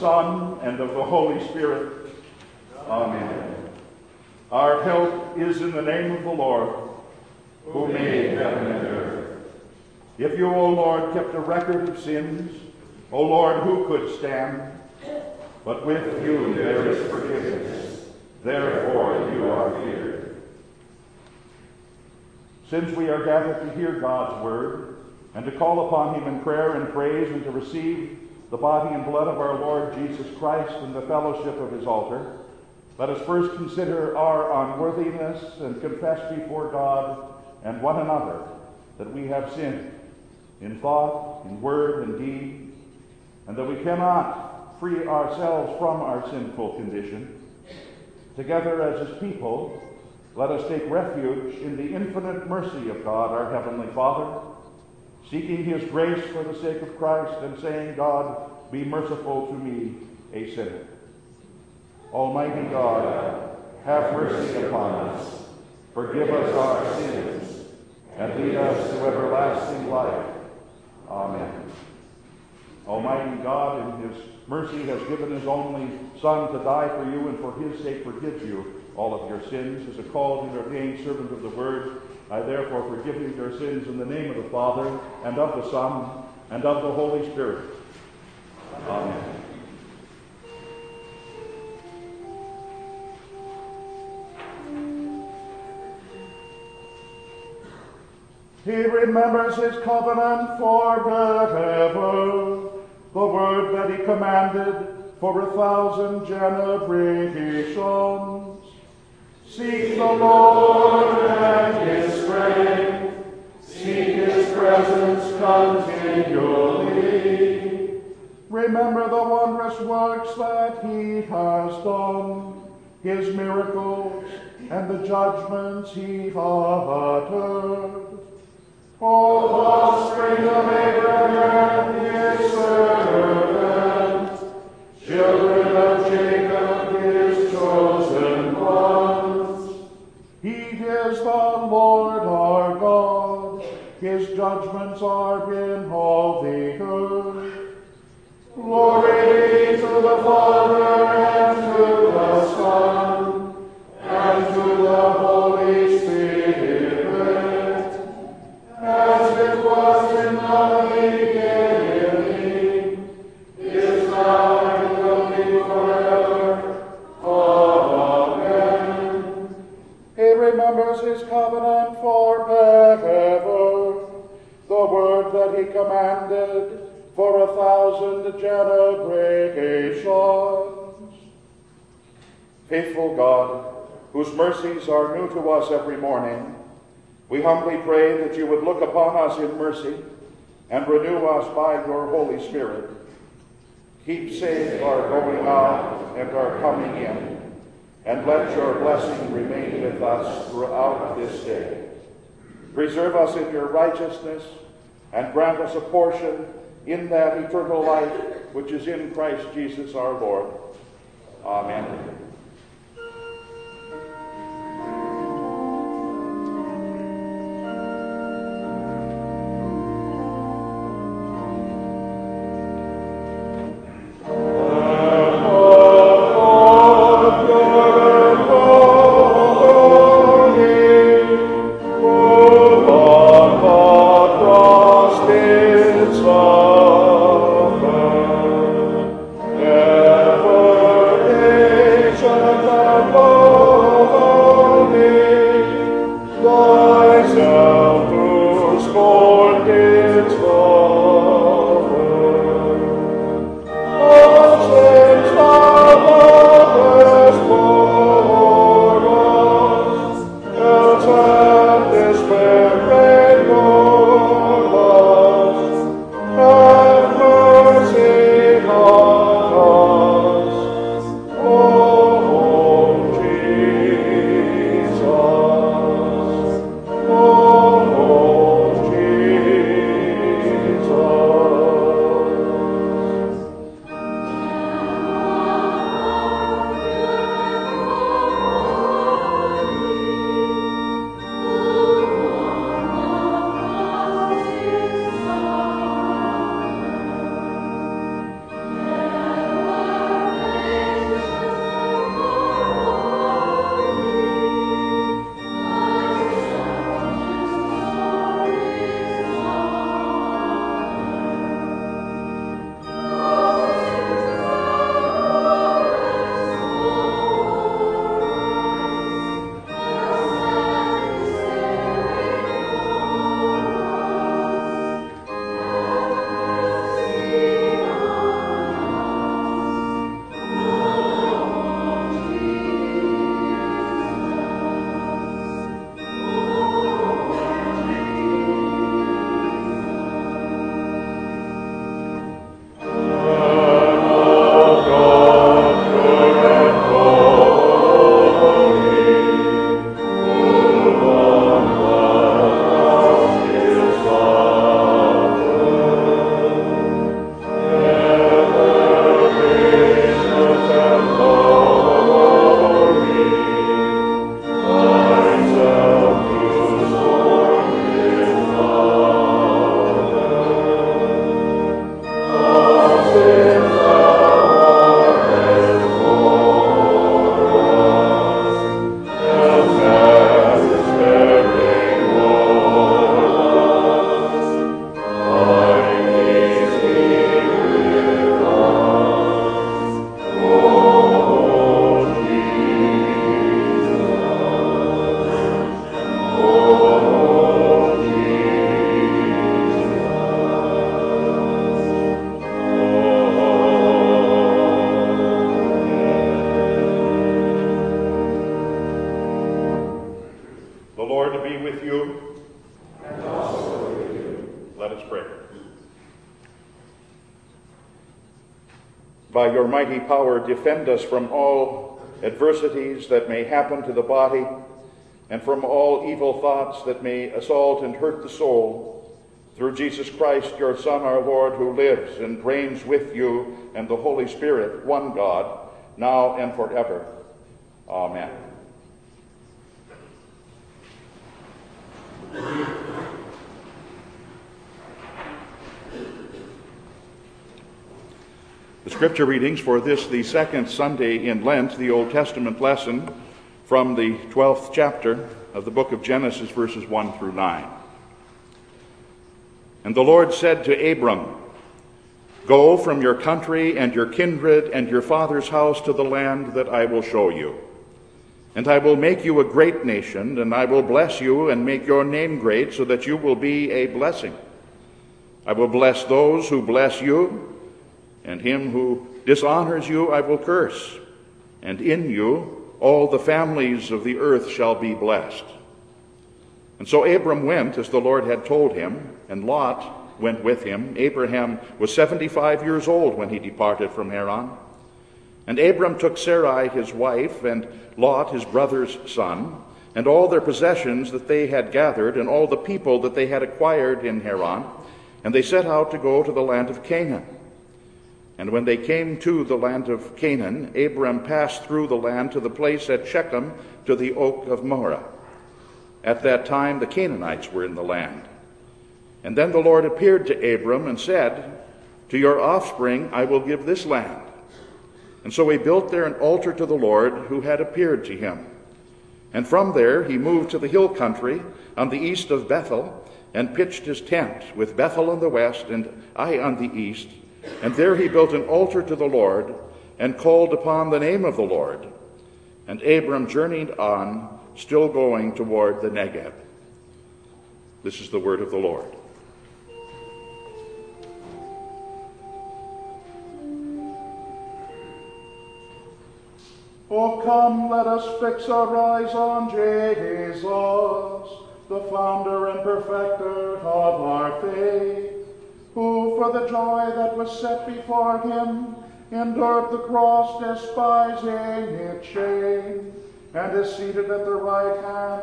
Son, and of the Holy Spirit. Amen. Our help is in the name of the Lord, who made heaven and earth. If you, O Lord, kept a record of sins, O Lord, who could stand? But with you there is forgiveness, therefore you are feared. Since we are gathered to hear God's word, and to call upon him in prayer and praise, and to receive the body and blood of our Lord Jesus Christ and the fellowship of his altar, let us first consider our unworthiness and confess before God and one another that we have sinned in thought, in word, and deed, and that we cannot free ourselves from our sinful condition. Together as his people, let us take refuge in the infinite mercy of God, our Heavenly Father, seeking his grace for the sake of Christ and saying, God, be merciful to me, a sinner. Almighty God, have mercy upon us, forgive us our sins, and lead us to everlasting life. Amen. Almighty God, in his mercy, has given his only Son to die for you, and for his sake forgives you all of your sins. As a called and ordained servant of the Word, I therefore forgive you your sins in the name of the Father, and of the Son, and of the Holy Spirit. Amen. He remembers his covenant forever, the word that he commanded for 1,000 generations. Seek the Lord and his strength, seek his presence continually. Remember the wondrous works that he has done, his miracles and the judgments he has uttered. O offspring of Abraham, his servant, children of Jacob, his chosen ones. He is the Lord our God, his judgments are in all the earth. Glory to the Father, and to the Son, and to the Holy Spirit. As it was in the beginning, is now and will be forever. Amen. He remembers his covenant forever, the word that he commanded for 1,000 generations. Faithful God, whose mercies are new to us every morning, we humbly pray that you would look upon us in mercy and renew us by your Holy Spirit. Keep safe our going out and our coming in, and let your blessing remain with us throughout this day. Preserve us in your righteousness and grant us a portion in that eternal life which is in Christ Jesus our Lord. Amen. Lord be with you. And also with you. Let us pray. By your mighty power, defend us from all adversities that may happen to the body, and from all evil thoughts that may assault and hurt the soul, through Jesus Christ, your Son, our Lord, who lives and reigns with you and the Holy Spirit, one God, now and forever. Amen. The scripture readings for this, the second Sunday in Lent, the Old Testament lesson from the 12th chapter of the book of Genesis, verses 1 through 9. And the Lord said to Abram, "Go from your country and your kindred and your father's house to the land that I will show you. And I will make you a great nation, and I will bless you and make your name great, so that you will be a blessing. I will bless those who bless you, and him who dishonors you I will curse. And in you all the families of the earth shall be blessed." And so Abram went as the Lord had told him, and Lot went with him. Abraham was 75 years old when he departed from Haran. And Abram took Sarai his wife, and Lot his brother's son, and all their possessions that they had gathered, and all the people that they had acquired in Haran, and they set out to go to the land of Canaan. And when they came to the land of Canaan, Abram passed through the land to the place at Shechem, to the oak of Moreh. At that time the Canaanites were in the land. And then the Lord appeared to Abram and said, "To your offspring I will give this land." And so he built there an altar to the Lord who had appeared to him. And from there he moved to the hill country on the east of Bethel, and pitched his tent, with Bethel on the west and Ai on the east. And there he built an altar to the Lord, and called upon the name of the Lord. And Abram journeyed on, still going toward the Negev. This is the word of the Lord. Oh, come, let us fix our eyes on Jesus, the founder and perfecter of our faith, who for the joy that was set before him endured the cross, despising its shame, and is seated at the right hand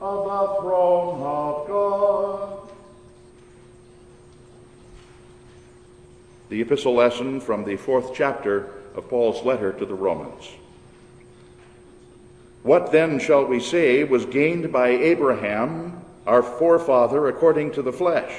of the throne of God. The epistle lesson from the 4th chapter of Paul's letter to the Romans. What then shall we say was gained by Abraham, our forefather, according to the flesh?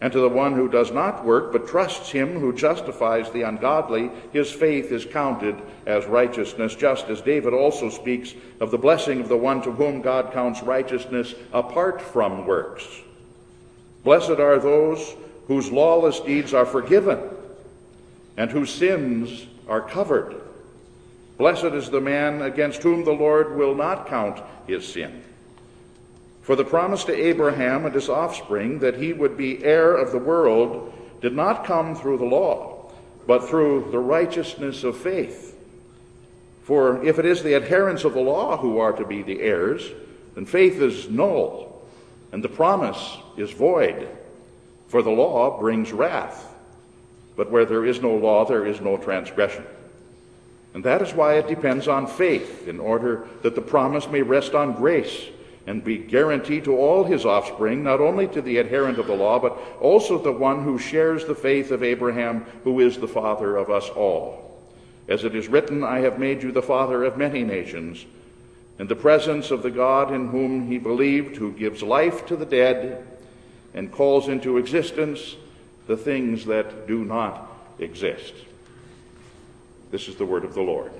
And to the one who does not work, but trusts him who justifies the ungodly, his faith is counted as righteousness, just as David also speaks of the blessing of the one to whom God counts righteousness apart from works. Blessed are those whose lawless deeds are forgiven, and whose sins are covered. Blessed is the man against whom the Lord will not count his sin. For the promise to Abraham and his offspring that he would be heir of the world did not come through the law, but through the righteousness of faith. For if it is the adherents of the law who are to be the heirs, then faith is null, and the promise is void. For the law brings wrath, but where there is no law, there is no transgression. And that is why it depends on faith, in order that the promise may rest on grace, and be guaranteed to all his offspring, not only to the adherent of the law, but also the one who shares the faith of Abraham, who is the father of us all. As it is written, "I have made you the father of many nations," in the presence of the God in whom he believed, who gives life to the dead and calls into existence the things that do not exist. This is the word of the Lord.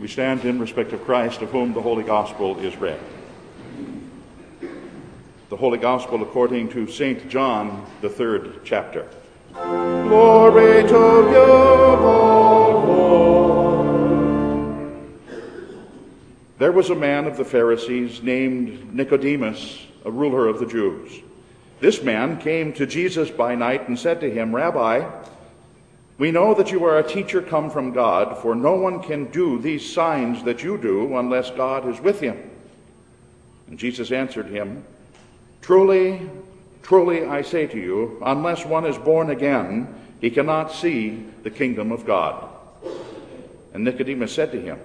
We stand in respect of Christ, of whom the Holy Gospel is read. The Holy Gospel according to St. John, the 3rd chapter. Glory to you, O Lord. There was a man of the Pharisees named Nicodemus, a ruler of the Jews. This man came to Jesus by night and said to him, Rabbi, we know that you are a teacher come from God, for no one can do these signs that you do unless God is with him. And Jesus answered him, Truly, truly, I say to you, unless one is born again, he cannot see the kingdom of God. And Nicodemus said to him,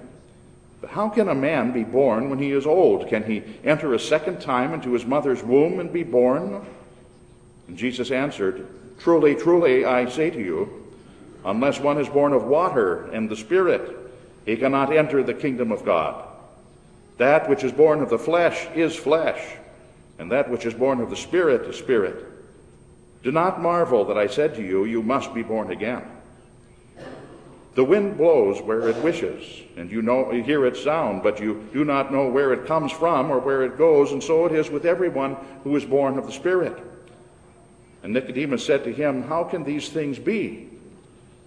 But how can a man be born when he is old? Can he enter a second time into his mother's womb and be born? And Jesus answered, Truly, truly, I say to you, unless one is born of water and the Spirit, he cannot enter the kingdom of God. That which is born of the flesh is flesh, and that which is born of the Spirit is spirit. Do not marvel that I said to you, you must be born again. The wind blows where it wishes, and you hear its sound, but you do not know where it comes from or where it goes, and so it is with everyone who is born of the Spirit. And Nicodemus said to him, How can these things be?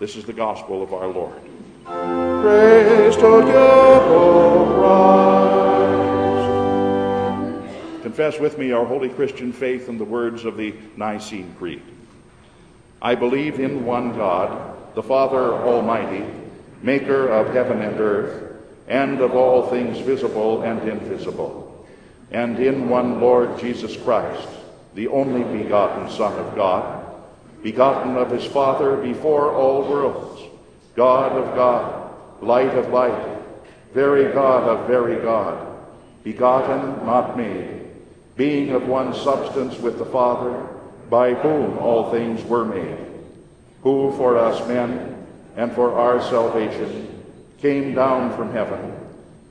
This is the gospel of our Lord. Praise to you, O Christ. Confess with me our holy Christian faith in the words of the Nicene Creed. I believe in one God, the Father Almighty, maker of heaven and earth, and of all things visible and invisible, and in one Lord Jesus Christ, the only begotten Son of God, begotten of his Father before all worlds, God of God, light of light, very God of very God, begotten, not made, being of one substance with the Father, by whom all things were made, who for us men and for our salvation came down from heaven,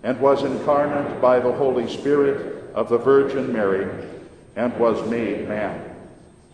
and was incarnate by the Holy Spirit of the Virgin Mary, and was made man,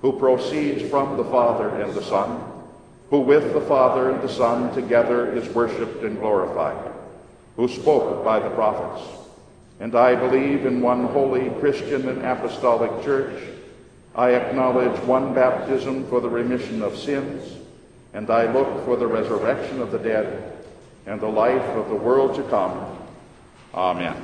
who proceeds from the Father and the Son, who with the Father and the Son together is worshipped and glorified, who spoke by the prophets. And I believe in one holy Christian and apostolic church. I acknowledge one baptism for the remission of sins, and I look for the resurrection of the dead and the life of the world to come. Amen.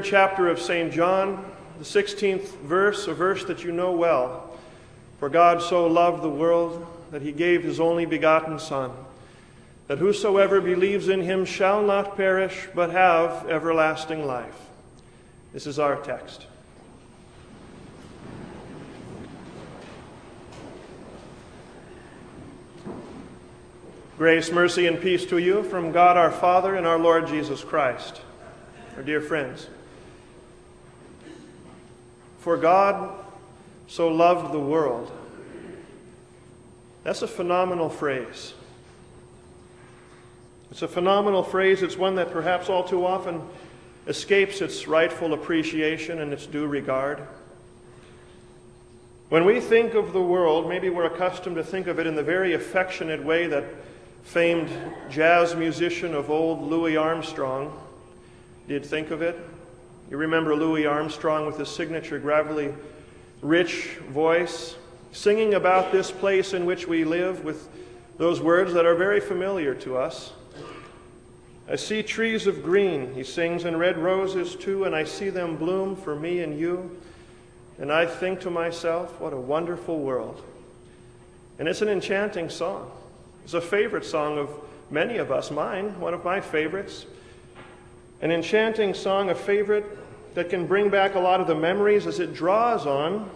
3rd chapter of St. John, the 16th verse, a verse that you know well. For God so loved the world that he gave his only begotten Son, that whosoever believes in him shall not perish, but have everlasting life. This is our text. Grace, mercy, and peace to you from God our Father and our Lord Jesus Christ. Our dear friends, for God so loved the world. That's a phenomenal phrase. It's a phenomenal phrase. It's one that perhaps all too often escapes its rightful appreciation and its due regard. When we think of the world, maybe we're accustomed to think of it in the very affectionate way that famed jazz musician of old, Louis Armstrong, did think of it. You remember Louis Armstrong with his signature gravelly, rich voice, singing about this place in which we live with those words that are very familiar to us. I see trees of green, he sings, and red roses too, and I see them bloom for me and you. And I think to myself, what a wonderful world. And it's an enchanting song. It's a favorite song of many of us, mine, one of my favorites. An enchanting song, a favorite that can bring back a lot of the memories as it draws on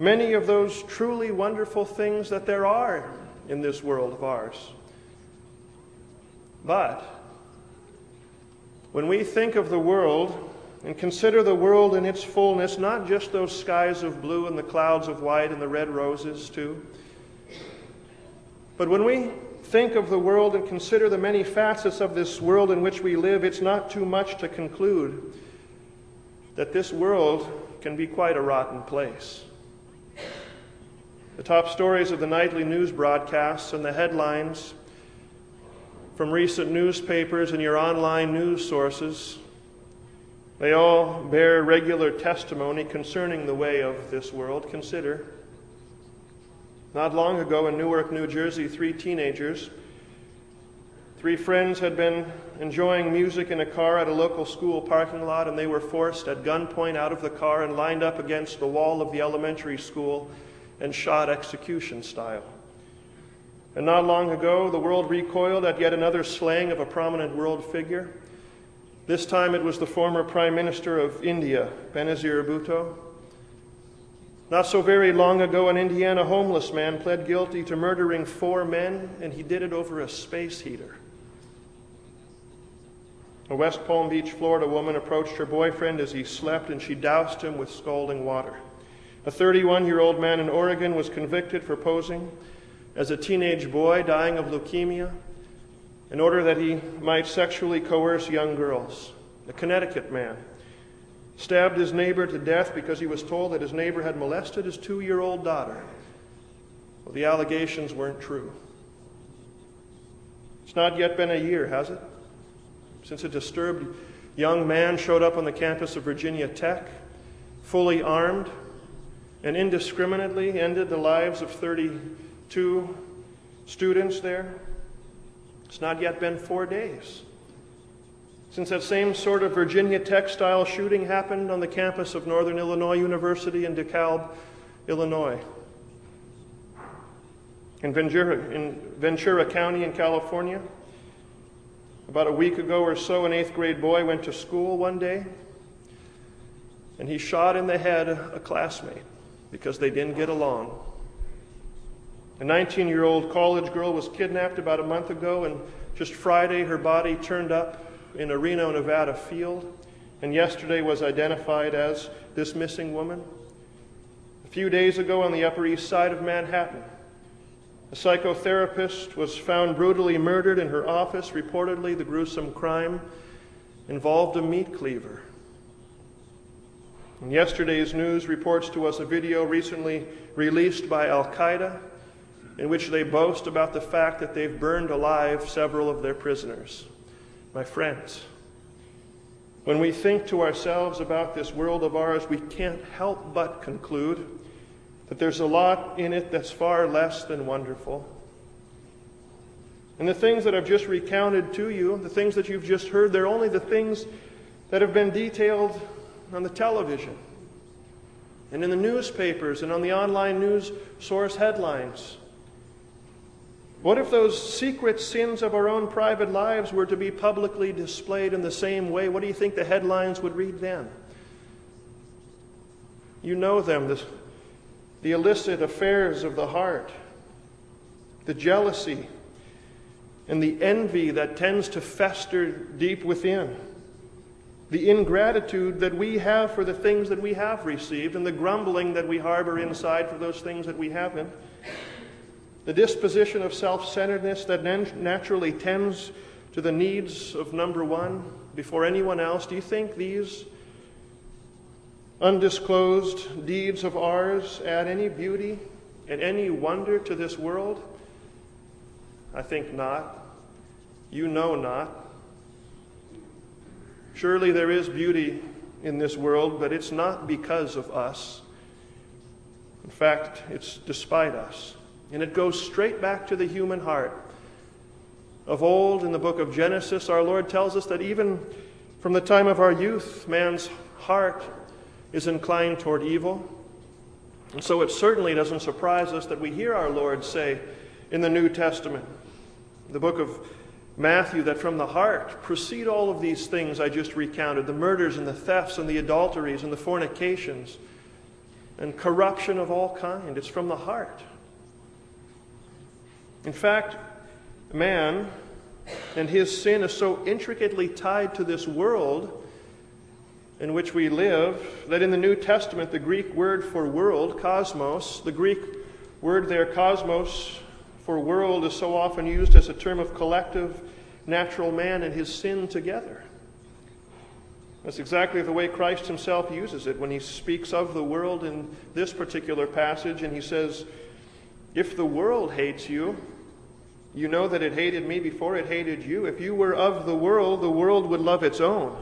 many of those truly wonderful things that there are in this world of ours. But when we think of the world and consider the world in its fullness, not just those skies of blue and the clouds of white and the red roses too, but when we think of the world and consider the many facets of this world in which we live, it's not too much to conclude that this world can be quite a rotten place. The top stories of the nightly news broadcasts and the headlines from recent newspapers and your online news sources, they all bear regular testimony concerning the way of this world. Consider, not long ago in Newark, New Jersey, three friends had been enjoying music in a car at a local school parking lot, and they were forced at gunpoint out of the car and lined up against the wall of the elementary school and shot execution style. And not long ago, the world recoiled at yet another slaying of a prominent world figure. This time it was the former Prime Minister of India, Benazir Bhutto. Not so very long ago, an Indiana homeless man pled guilty to murdering 4 men, and he did it over a space heater. A West Palm Beach, Florida woman approached her boyfriend as he slept, and she doused him with scalding water. A 31-year-old man in Oregon was convicted for posing as a teenage boy dying of leukemia in order that he might sexually coerce young girls. A Connecticut man stabbed his neighbor to death because he was told that his neighbor had molested his 2-year-old daughter. Well, the allegations weren't true. It's not yet been a year, has it, since a disturbed young man showed up on the campus of Virginia Tech, fully armed, and indiscriminately ended the lives of 32 students there. It's not yet been 4 days since that same sort of Virginia Tech-style shooting happened on the campus of Northern Illinois University in DeKalb, Illinois. In Ventura County in California, about a week ago or so, an 8th-grade boy went to school one day, and he shot in the head a classmate because they didn't get along. A 19-year-old college girl was kidnapped about a month ago, and just Friday her body turned up in a Reno, Nevada field, and yesterday was identified as this missing woman. A few days ago on the Upper East Side of Manhattan, a psychotherapist was found brutally murdered in her office. Reportedly, the gruesome crime involved a meat cleaver. And yesterday's news reports to us a video recently released by Al Qaeda, in which they boast about the fact that they've burned alive several of their prisoners. My friends, when we think to ourselves about this world of ours, we can't help but conclude that there's a lot in it that's far less than wonderful. And the things that I've just recounted to you, the things that you've just heard, they're only the things that have been detailed on the television and in the newspapers and on the online news source headlines? What if those secret sins of our own private lives were to be publicly displayed in the same way? What do you think the headlines would read then? You know them, the illicit affairs of the heart, the jealousy, and the envy that tends to fester deep within, the ingratitude that we have for the things that we have received, and the grumbling that we harbor inside for those things that we haven't. The disposition of self-centeredness that naturally tends to the needs of number one before anyone else. Do you think these undisclosed deeds of ours add any beauty and any wonder to this world? I think not. You know not. Surely there is beauty in this world, but it's not because of us. In fact, it's despite us. And it goes straight back to the human heart. Of old, in the book of Genesis, our Lord tells us that even from the time of our youth, man's heart is inclined toward evil. And so it certainly doesn't surprise us that we hear our Lord say in the New Testament, the book of Matthew, that from the heart proceed all of these things I just recounted, the murders and the thefts and the adulteries and the fornications and corruption of all kind. It's from the heart. In fact, man and his sin is so intricately tied to this world in which we live that in the New Testament, the Greek word for world, cosmos, the Greek word there, cosmos, for world, is so often used as a term of collective natural man and his sin together. That's exactly the way Christ himself uses it when he speaks of the world in this particular passage, and he says, if the world hates you, you know that it hated me before it hated you. If you were of the world would love its own.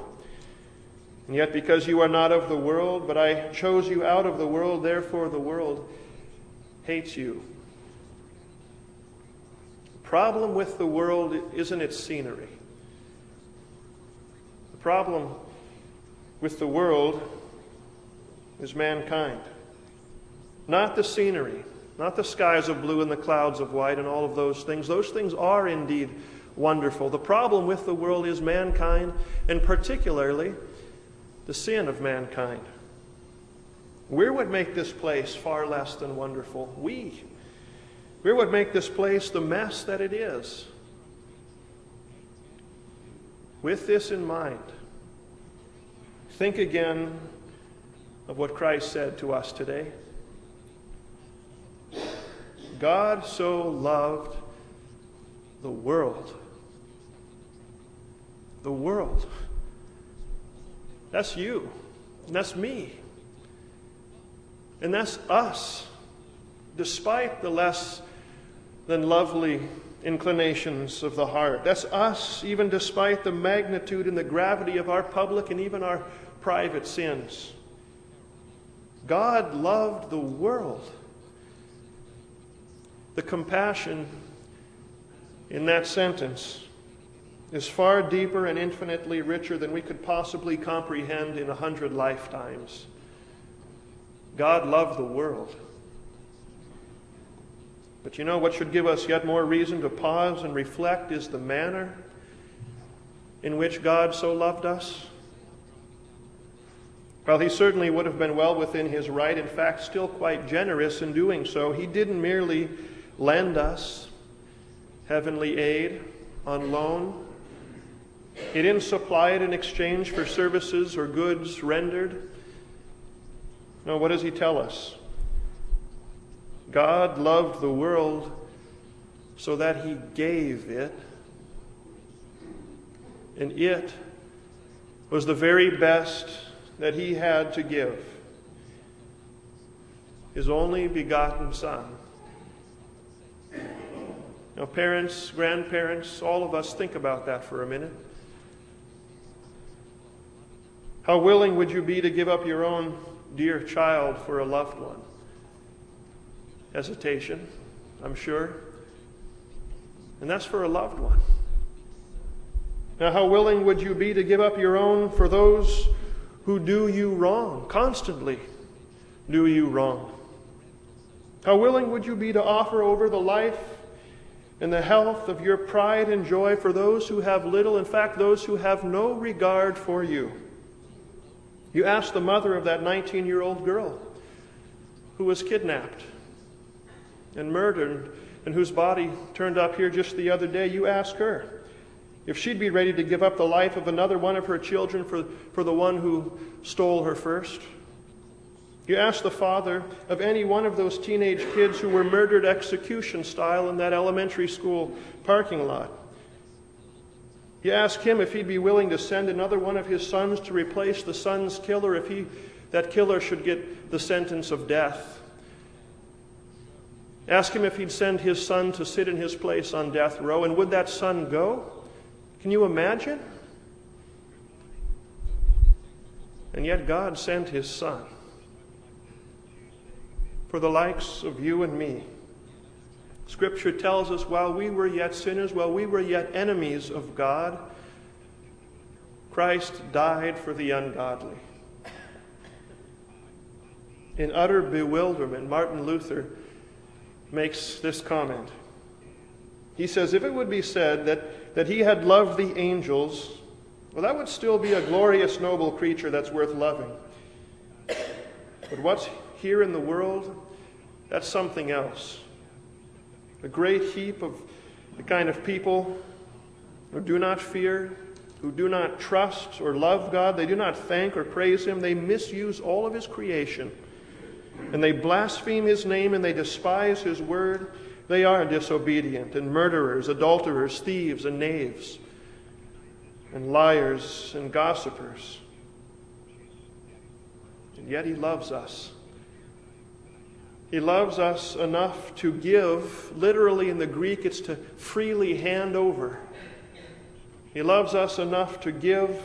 And yet because you are not of the world, but I chose you out of the world, therefore the world hates you. The problem with the world isn't its scenery. The problem with the world is mankind. Not the scenery. Not the skies of blue and the clouds of white and all of those things. Those things are indeed wonderful. The problem with the world is mankind, and particularly the sin of mankind. We're what make this place far less than wonderful. We're what make this place the mess that it is. With this in mind, think again of what Christ said to us today. God so loved the world. The world. That's you. And that's me. And that's us, despite the less than lovely inclinations of the heart. That's us, even despite the magnitude and the gravity of our public and even our private sins. God loved the world. The compassion in that sentence is far deeper and infinitely richer than we could possibly comprehend in 100 lifetimes. God loved the world. But you know what should give us yet more reason to pause and reflect is the manner in which God so loved us. While he certainly would have been well within his right, in fact, still quite generous in doing so, he didn't merely lend us heavenly aid on loan. He didn't supply it in exchange for services or goods rendered. No, what does he tell us? God loved the world so that he gave it, and it was the very best that he had to give, his only begotten Son. Now, parents, grandparents, all of us, think about that for a minute. How willing would you be to give up your own dear child for a loved one? Hesitation, I'm sure. And that's for a loved one. Now, how willing would you be to give up your own for those who do you wrong, constantly do you wrong? How willing would you be to offer over the life and the health of your pride and joy for those who have little, in fact, those who have no regard for you? You ask the mother of that 19-year-old girl who was kidnapped and murdered and whose body turned up here just the other day. You ask her if she'd be ready to give up the life of another one of her children for the one who stole her first. You ask the father of any one of those teenage kids who were murdered execution style in that elementary school parking lot. You ask him if he'd be willing to send another one of his sons to replace the son's killer if that killer should get the sentence of death. Ask him if he'd send his son to sit in his place on death row, and would that son go? Can you imagine? And yet God sent his son for the likes of you and me. Scripture tells us while we were yet sinners, while we were yet enemies of God, Christ died for the ungodly. In utter bewilderment, Martin Luther makes this comment. He says, if it would be said that he had loved the angels, well, that would still be a glorious, noble creature that's worth loving. But what's here in the world, that's something else. A great heap of the kind of people who do not fear, who do not trust or love God. They do not thank or praise Him. They misuse all of His creation. And they blaspheme His name and they despise His word. They are disobedient and murderers, adulterers, thieves and knaves, and liars and gossipers. And yet He loves us. He loves us enough to give, literally in the Greek it's to freely hand over. He loves us enough to give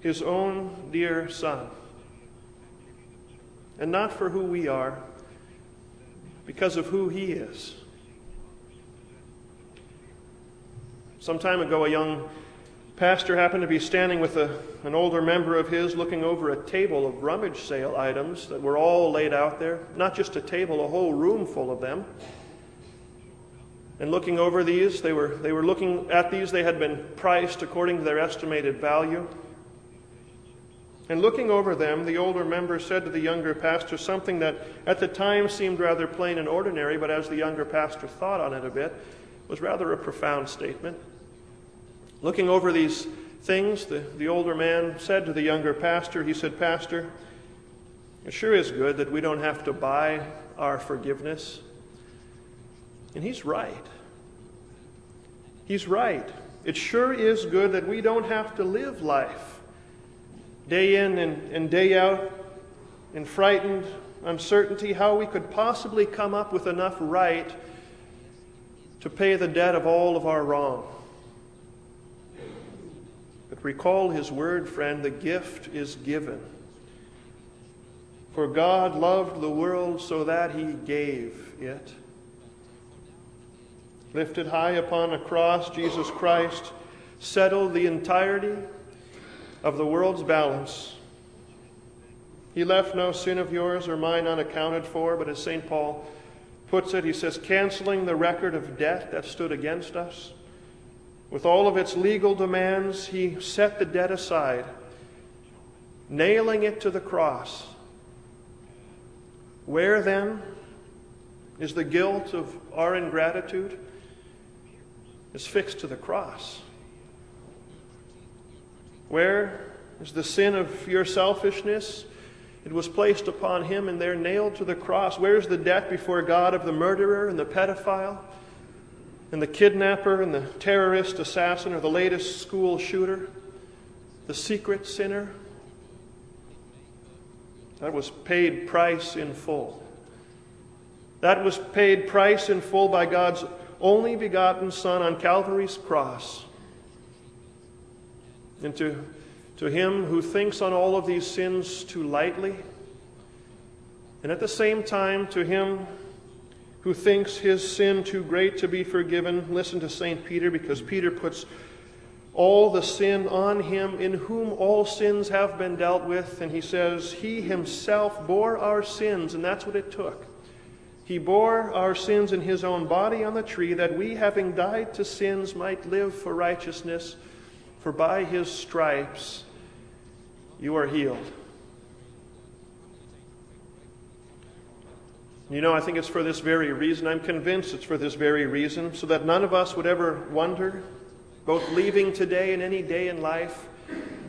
His own dear Son. And not for who we are, because of who He is. Some time ago, a young pastor happened to be standing with an older member of his looking over a table of rummage sale items that were all laid out there, not just a table, a whole room full of them. And looking over these, they were looking at these, they had been priced according to their estimated value. And looking over them, the older member said to the younger pastor something that at the time seemed rather plain and ordinary, but as the younger pastor thought on it a bit, was rather a profound statement. Looking over these things, the older man said to the younger pastor, he said, "Pastor, it sure is good that we don't have to buy our forgiveness." And he's right. He's right. It sure is good that we don't have to live life day in and day out in frightened uncertainty how we could possibly come up with enough right to pay the debt of all of our wrong. But recall His word, friend, the gift is given. For God loved the world so that He gave it. Lifted high upon a cross, Jesus Christ settled the entirety of the world's balance. He left no sin of yours or mine unaccounted for, but as St. Paul puts it, he says, canceling the record of debt that stood against us. With all of its legal demands, He set the debt aside, nailing it to the cross. Where then is the guilt of our ingratitude? It's fixed to the cross. Where is the sin of your selfishness? It was placed upon Him and there nailed to the cross. Where is the debt before God of the murderer and the pedophile? And the kidnapper and the terrorist assassin or the latest school shooter, the secret sinner, that was paid price in full. That was paid price in full by God's only begotten Son on Calvary's cross. And to him who thinks on all of these sins too lightly, and at the same time to him who thinks his sin too great to be forgiven. Listen to St. Peter, because Peter puts all the sin on him, in whom all sins have been dealt with. And he says, he himself bore our sins, and that's what it took. He bore our sins in his own body on the tree, that we, having died to sins, might live for righteousness. For by his stripes you are healed. You know, I think it's for this very reason. I'm convinced it's for this very reason, so that none of us would ever wonder, both leaving today and any day in life,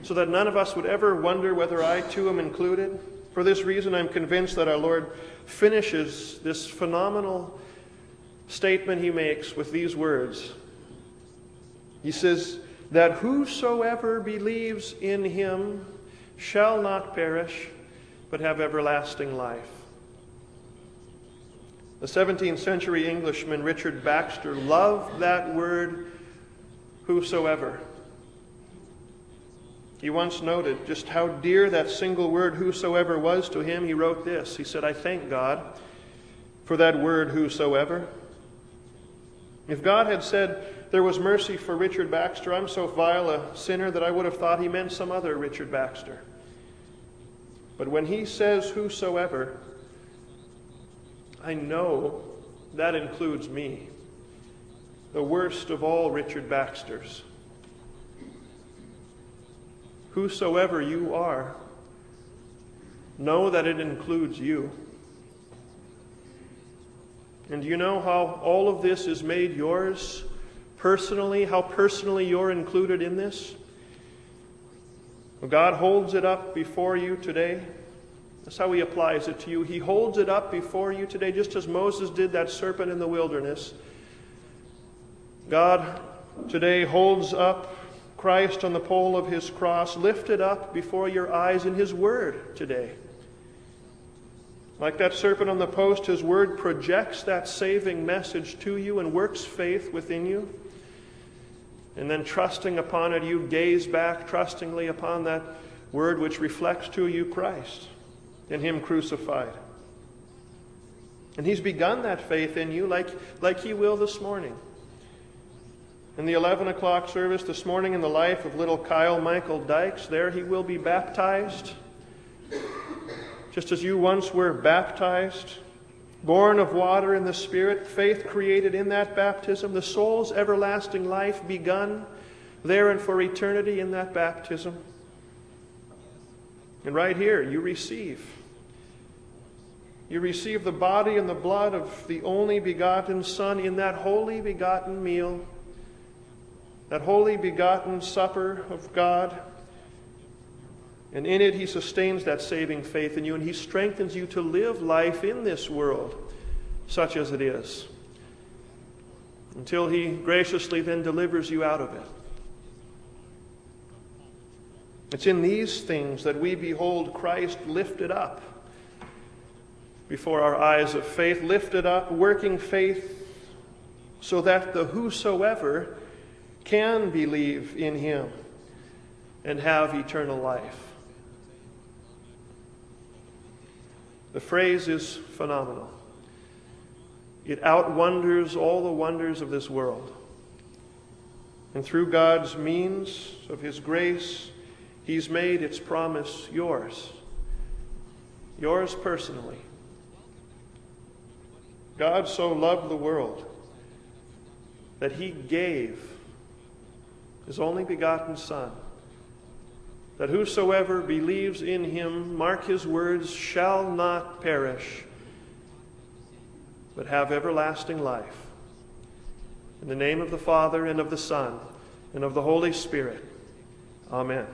so that none of us would ever wonder whether I too am included. For this reason, I'm convinced that our Lord finishes this phenomenal statement he makes with these words. He says that whosoever believes in him shall not perish, but have everlasting life. The 17th century Englishman Richard Baxter loved that word, whosoever. He once noted just how dear that single word, whosoever, was to him. He wrote this. He said, "I thank God for that word, whosoever." If God had said there was mercy for Richard Baxter, I'm so vile a sinner that I would have thought he meant some other Richard Baxter. But when he says whosoever, I know that includes me, the worst of all Richard Baxters. Whosoever you are, know that it includes you. And you know how all of this is made yours personally, how personally you're included in this? Well, God holds it up before you today. That's how he applies it to you. He holds it up before you today, just as Moses did that serpent in the wilderness. God today holds up Christ on the pole of his cross, lifted up before your eyes in his word today. Like that serpent on the post, his word projects that saving message to you and works faith within you. And then trusting upon it, you gaze back trustingly upon that word which reflects to you Christ and him crucified. And he's begun that faith in you like he will this morning. In the 11 o'clock service this morning, in the life of little Kyle Michael Dykes, there he will be baptized, just as you once were baptized, born of water and the Spirit, faith created in that baptism, the soul's everlasting life begun there and for eternity in that baptism. And right here, you receive. You receive the body and the blood of the only begotten Son in that holy begotten meal, that holy begotten supper of God. And in it, he sustains that saving faith in you, and he strengthens you to live life in this world, such as it is, until he graciously then delivers you out of it. It's in these things that we behold Christ lifted up before our eyes of faith, lifted up, working faith, so that the whosoever can believe in him and have eternal life. The phrase is phenomenal. It outwonders all the wonders of this world. And through God's means of his grace, he's made its promise yours, yours personally. God so loved the world that he gave his only begotten Son, that whosoever believes in him, mark his words, shall not perish, but have everlasting life. In the name of the Father, and of the Son, and of the Holy Spirit. Amen.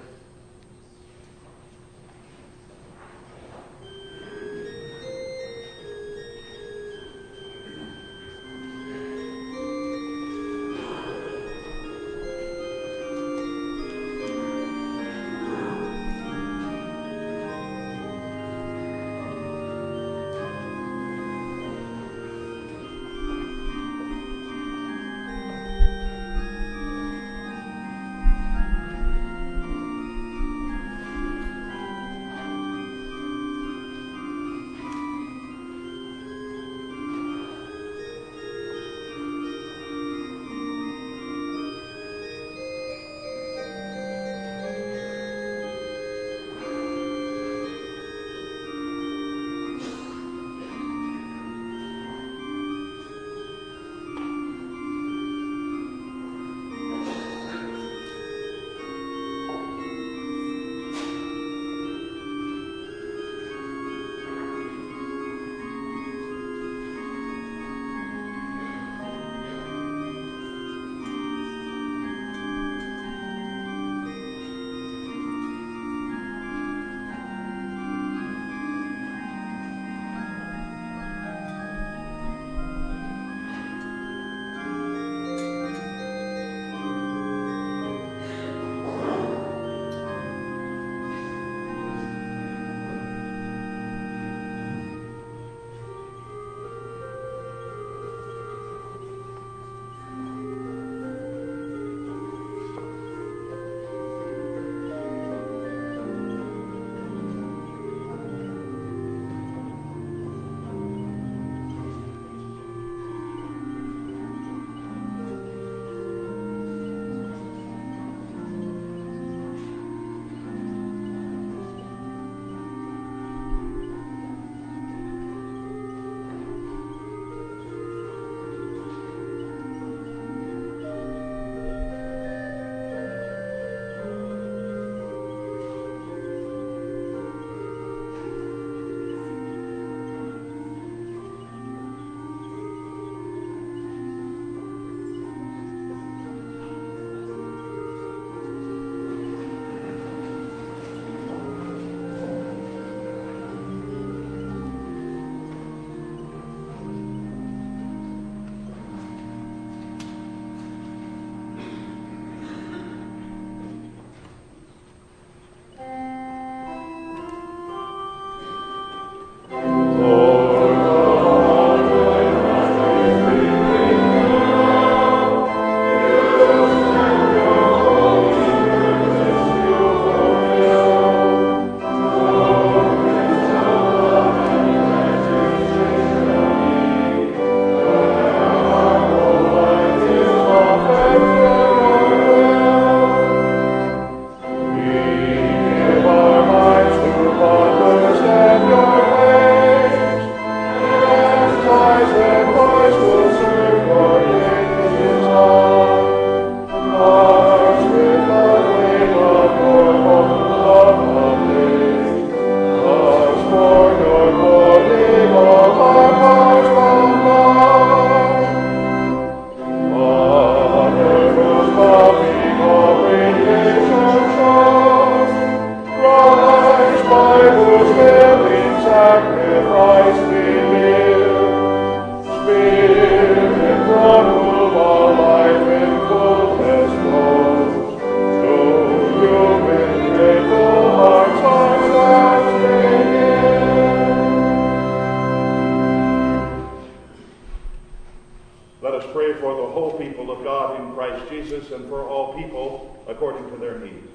according to their needs,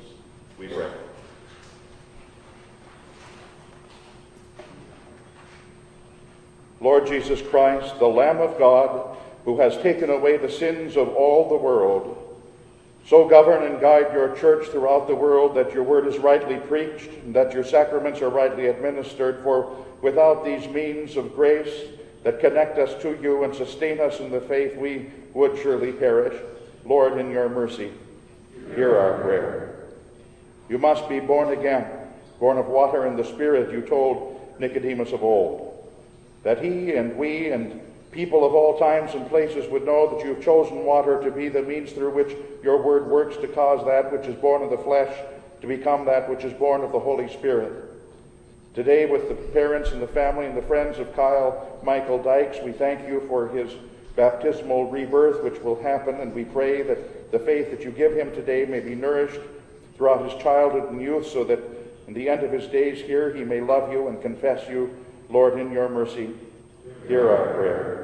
we pray. Lord Jesus Christ, the Lamb of God, who has taken away the sins of all the world, so govern and guide your church throughout the world that your word is rightly preached and that your sacraments are rightly administered, for without these means of grace that connect us to you and sustain us in the faith, we would surely perish. Lord, in your mercy, hear our prayer. You must be born again, born of water and the Spirit, you told Nicodemus of old, that he and we and people of all times and places would know that you have chosen water to be the means through which your word works to cause that which is born of the flesh to become that which is born of the Holy Spirit. Today, with the parents and the family and the friends of Kyle Michael Dykes, we thank you for his baptismal rebirth, which will happen, and we pray that the faith that you give him today may be nourished throughout his childhood and youth, so that in the end of his days here he may love you and confess you. Lord, in your mercy, hear our prayer.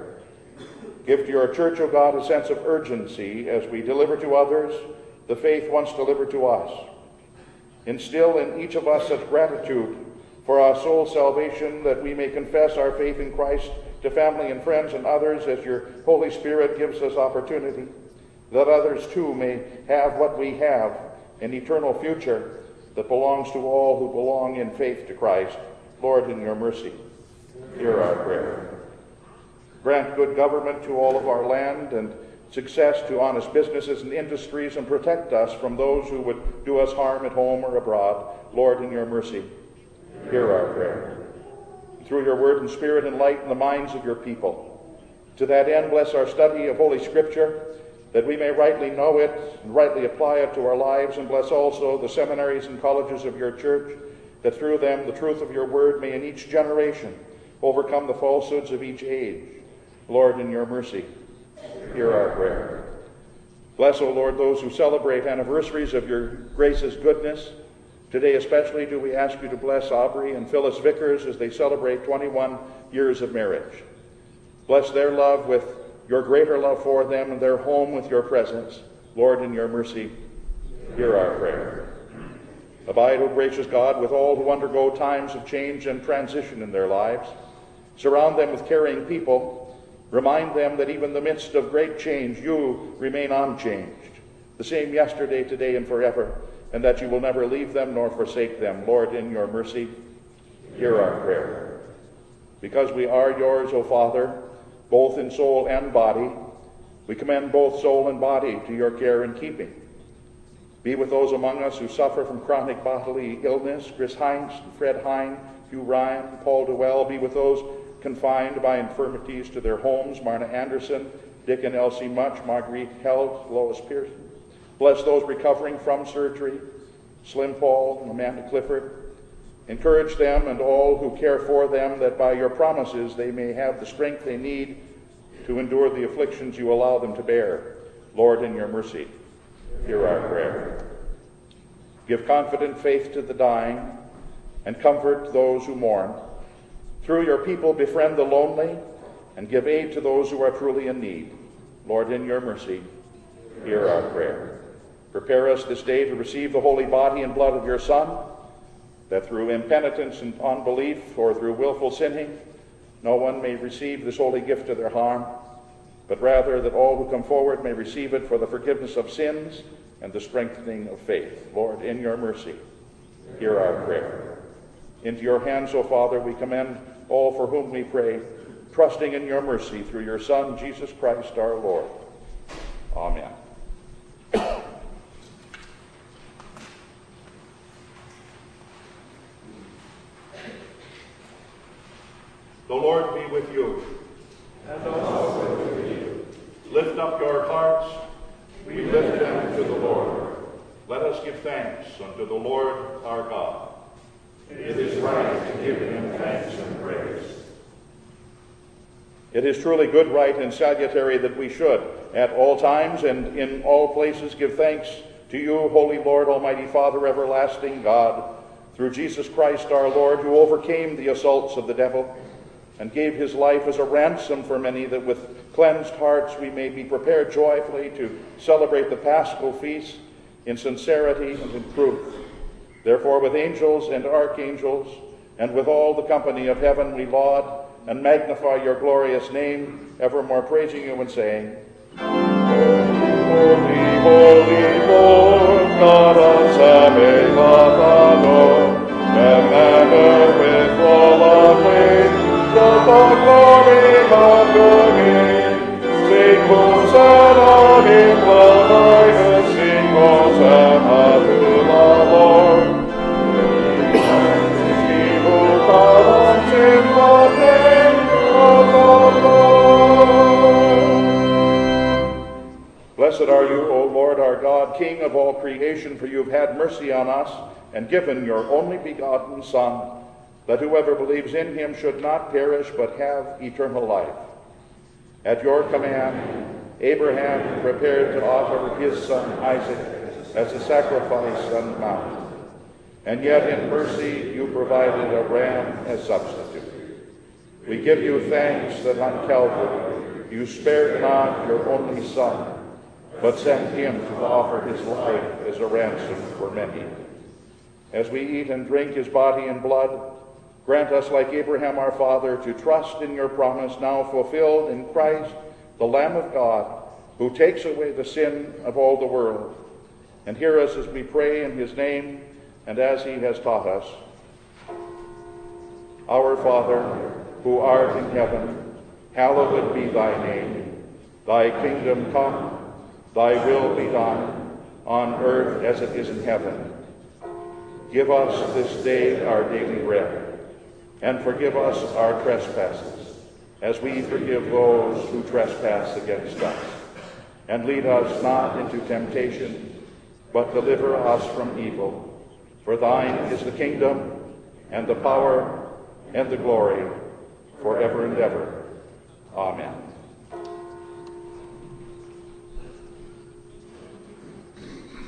Give to your church, O God, a sense of urgency as we deliver to others the faith once delivered to us. Instill in each of us such gratitude for our soul's salvation that we may confess our faith in Christ to family and friends and others as your Holy Spirit gives us opportunity, that others too may have what we have, an eternal future that belongs to all who belong in faith to Christ. Lord, in your mercy, hear our prayer. Grant good government to all of our land and success to honest businesses and industries, and protect us from those who would do us harm at home or abroad. Lord, in your mercy, hear our prayer. Through your word and Spirit, enlighten the minds of your people. To that end, bless our study of Holy Scripture, that we may rightly know it and rightly apply it to our lives, and bless also the seminaries and colleges of your church, that through them the truth of your word may in each generation overcome the falsehoods of each age. Lord, in your mercy, hear our prayer. Bless, O Lord, those who celebrate anniversaries of your grace's goodness. Today especially do we ask you to bless Aubrey and Phyllis Vickers as they celebrate 21 years of marriage. Bless their love with your greater love for them, and their home with your presence. Lord, in your mercy, hear our prayer. Abide, O gracious God, with all who undergo times of change and transition in their lives. Surround them with caring people. Remind them that even in the midst of great change, you remain unchanged, the same yesterday, today, and forever, and that you will never leave them nor forsake them. Lord, in your mercy, hear our prayer. Because we are yours, O Father, both in soul and body, we commend both soul and body to your care and keeping. Be with those among us who suffer from chronic bodily illness, Chris Heinz, Fred Hein, Hugh Ryan, Paul Dewell. Be with those confined by infirmities to their homes, Marna Anderson, Dick and Elsie Much, Marguerite Held, Lois Pearson. Bless those recovering from surgery, Slim Paul, Amanda Clifford. Encourage them and all who care for them, that by your promises they may have the strength they need to endure the afflictions you allow them to bear. Lord, in your mercy, hear our prayer. Give confident faith to the dying and comfort those who mourn. Through your people, befriend the lonely and give aid to those who are truly in need. Lord, in your mercy, hear our prayer. Prepare us this day to receive the holy body and blood of your Son, that through impenitence and unbelief or through willful sinning, no one may receive this holy gift to their harm, but rather that all who come forward may receive it for the forgiveness of sins and the strengthening of faith. Lord, in your mercy, hear our prayer. Into your hands, O Father, we commend all for whom we pray, trusting in your mercy through your Son, Jesus Christ, our Lord. Amen. The Lord be with you. And also with you. Lift up your hearts. We lift them to the Lord. Let us give thanks unto the Lord our God. It is right to give him thanks and praise. It is truly good, right, and salutary that we should, at all times and in all places, give thanks to you, Holy Lord, Almighty Father, everlasting God, through Jesus Christ our Lord, who overcame the assaults of the devil and gave his life as a ransom for many, that with cleansed hearts we may be prepared joyfully to celebrate the Paschal feast in sincerity and in truth. Therefore, with angels and archangels, and with all the company of heaven, we laud and magnify your glorious name, evermore praising you and saying, Holy, holy, holy Lord, God of Sabaoth, and ever with all our faith, the glory of your name. Sing Hosanna in the highest, sing Hosanna to the Lord. He who comes in the name of the Lord. Blessed are you, O Lord our God, King of all creation, for you have had mercy on us and given your only begotten Son, that whoever believes in him should not perish but have eternal life. At your command, Abraham prepared to offer his son Isaac as a sacrifice on the mountain. And yet in mercy you provided a ram as substitute. We give you thanks that on Calvary you spared not your only son, but sent him to offer his life as a ransom for many. As we eat and drink his body and blood, grant us, like Abraham our father, to trust in your promise, now fulfilled in Christ, the Lamb of God, who takes away the sin of all the world. And hear us as we pray in his name, and as he has taught us. Our Father, who art in heaven, hallowed be thy name. Thy kingdom come, thy will be done, on earth as it is in heaven. Give us this day our daily bread, and forgive us our trespasses, as we forgive those who trespass against us. And lead us not into temptation, but deliver us from evil. For thine is the kingdom, and the power, and the glory, forever and ever. Amen.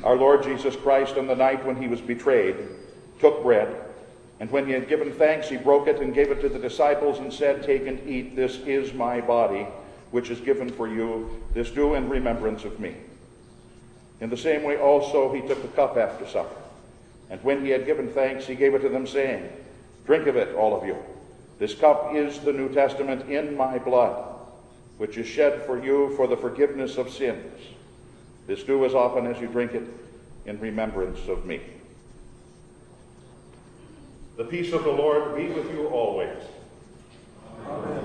Our Lord Jesus Christ, on the night when he was betrayed, took bread, and when he had given thanks, he broke it and gave it to the disciples and said, Take and eat, this is my body, which is given for you. This do in remembrance of me. In the same way also he took the cup after supper. And when he had given thanks, he gave it to them, saying, Drink of it, all of you. This cup is the New Testament in my blood, which is shed for you for the forgiveness of sins. This do as often as you drink it in remembrance of me. The peace of the Lord be with you always. Amen.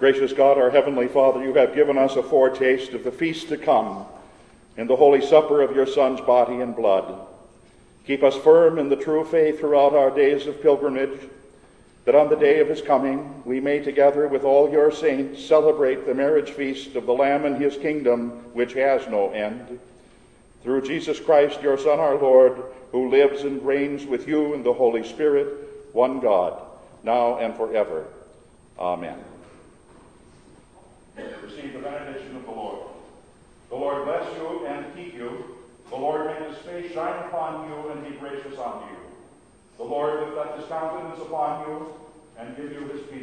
Gracious God, our Heavenly Father, you have given us a foretaste of the feast to come in the Holy Supper of your Son's body and blood. Keep us firm in the true faith throughout our days of pilgrimage, that on the day of his coming we may, together with all your saints, celebrate the marriage feast of the Lamb and his kingdom, which has no end. Through Jesus Christ, your Son, our Lord, who lives and reigns with you in the Holy Spirit, one God, now and forever. Amen. Receive the benediction of the Lord. The Lord bless you and keep you. The Lord make his face shine upon you and be gracious unto you. The Lord lift up his countenance upon you and give you his peace.